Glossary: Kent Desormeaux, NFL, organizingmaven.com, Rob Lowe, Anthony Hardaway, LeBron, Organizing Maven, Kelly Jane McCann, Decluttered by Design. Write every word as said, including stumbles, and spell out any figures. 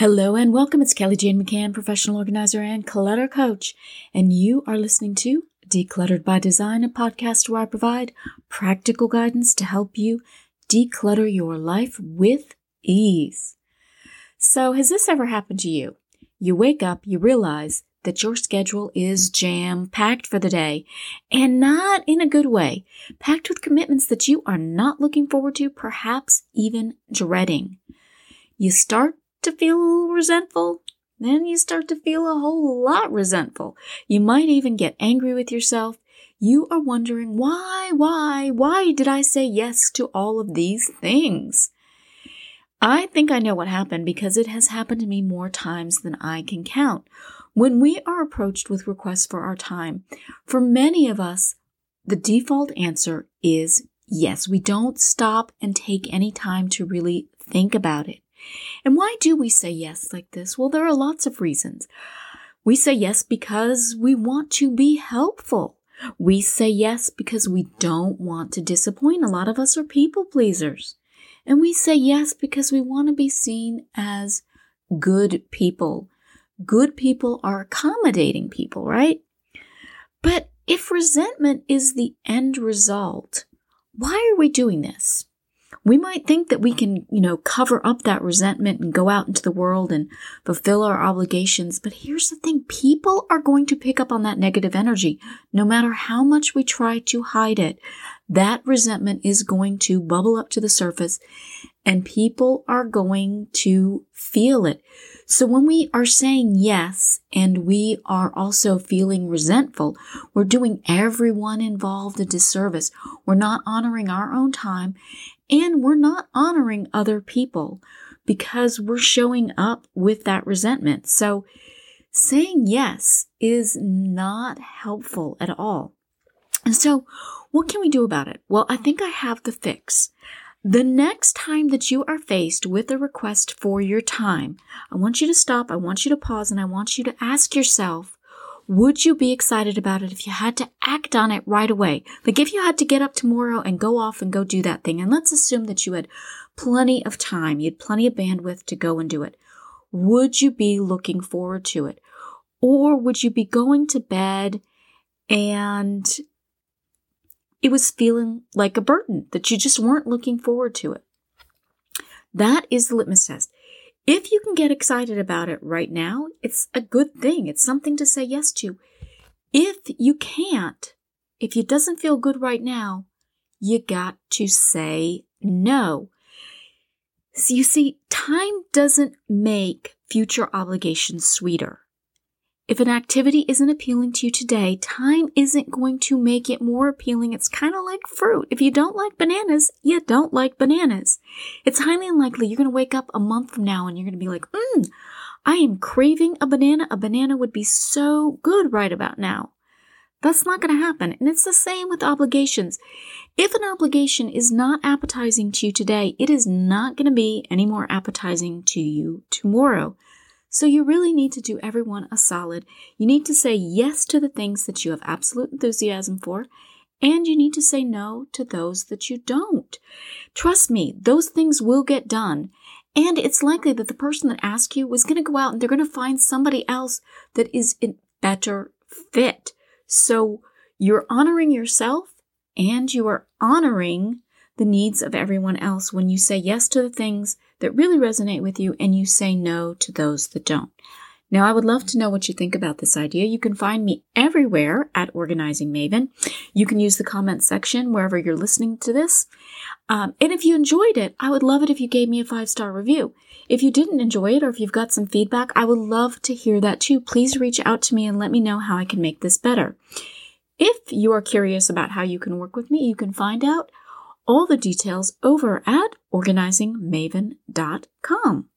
Hello and welcome. It's Kelly Jane McCann, professional organizer and clutter coach, and you are listening to Decluttered by Design, a podcast where I provide practical guidance to help you declutter your life with ease. So has this ever happened to you? You wake up, you realize that your schedule is jam-packed for the day, and not in a good way, packed with commitments that you are not looking forward to, perhaps even dreading. You start to feel resentful, then you start to feel a whole lot resentful. You might even get angry with yourself. You are wondering, why, why, why did I say yes to all of these things? I think I know what happened because it has happened to me more times than I can count. When we are approached with requests for our time, for many of us, the default answer is yes. We don't stop and take any time to really think about it. And why do we say yes like this? Well, there are lots of reasons. We say yes because we want to be helpful. We say yes because we don't want to disappoint. A lot of us are people pleasers. And we say yes because we want to be seen as good people. Good people are accommodating people, right? But if resentment is the end result, why are we doing this? We might think that we can, you know, cover up that resentment and go out into the world and fulfill our obligations. But here's the thing. People are going to pick up on that negative energy. No matter how much we try to hide it, that resentment is going to bubble up to the surface and people are going to feel it. So when we are saying yes and we are also feeling resentful, we're doing everyone involved a disservice. We're not honoring our own time. And we're not honoring other people because we're showing up with that resentment. So saying yes is not helpful at all. And so what can we do about it? Well, I think I have the fix. The next time that you are faced with a request for your time, I want you to stop, I want you to pause, and I want you to ask yourself, would you be excited about it if you had to act on it right away? Like if you had to get up tomorrow and go off and go do that thing, and let's assume that you had plenty of time, you had plenty of bandwidth to go and do it. Would you be looking forward to it? Or would you be going to bed and it was feeling like a burden, that you just weren't looking forward to it? That is the litmus test. If you can get excited about it right now, it's a good thing. It's something to say yes to. If you can't, if it doesn't feel good right now, you got to say no. So you see, time doesn't make future obligations sweeter. If an activity isn't appealing to you today, time isn't going to make it more appealing. It's kind of like fruit. If you don't like bananas, you don't like bananas. It's highly unlikely you're going to wake up a month from now and you're going to be like, mmm, I am craving a banana. A banana would be so good right about now. That's not going to happen. And it's the same with obligations. If an obligation is not appetizing to you today, it is not going to be any more appetizing to you tomorrow. So you really need to do everyone a solid. You need to say yes to the things that you have absolute enthusiasm for, and you need to say no to those that you don't. Trust me, those things will get done. And it's likely that the person that asked you was going to go out and they're going to find somebody else that is a better fit. So you're honoring yourself and you are honoring the needs of everyone else when you say yes to the things that really resonate with you and you say no to those that don't. Now, I would love to know what you think about this idea. You can find me everywhere at Organizing Maven. You can use the comment section wherever you're listening to this. Um, and if you enjoyed it, I would love it if you gave me a five-star review. If you didn't enjoy it or if you've got some feedback, I would love to hear that too. Please reach out to me and let me know how I can make this better. If you are curious about how you can work with me, you can find out all the details over at organizing maven dot com.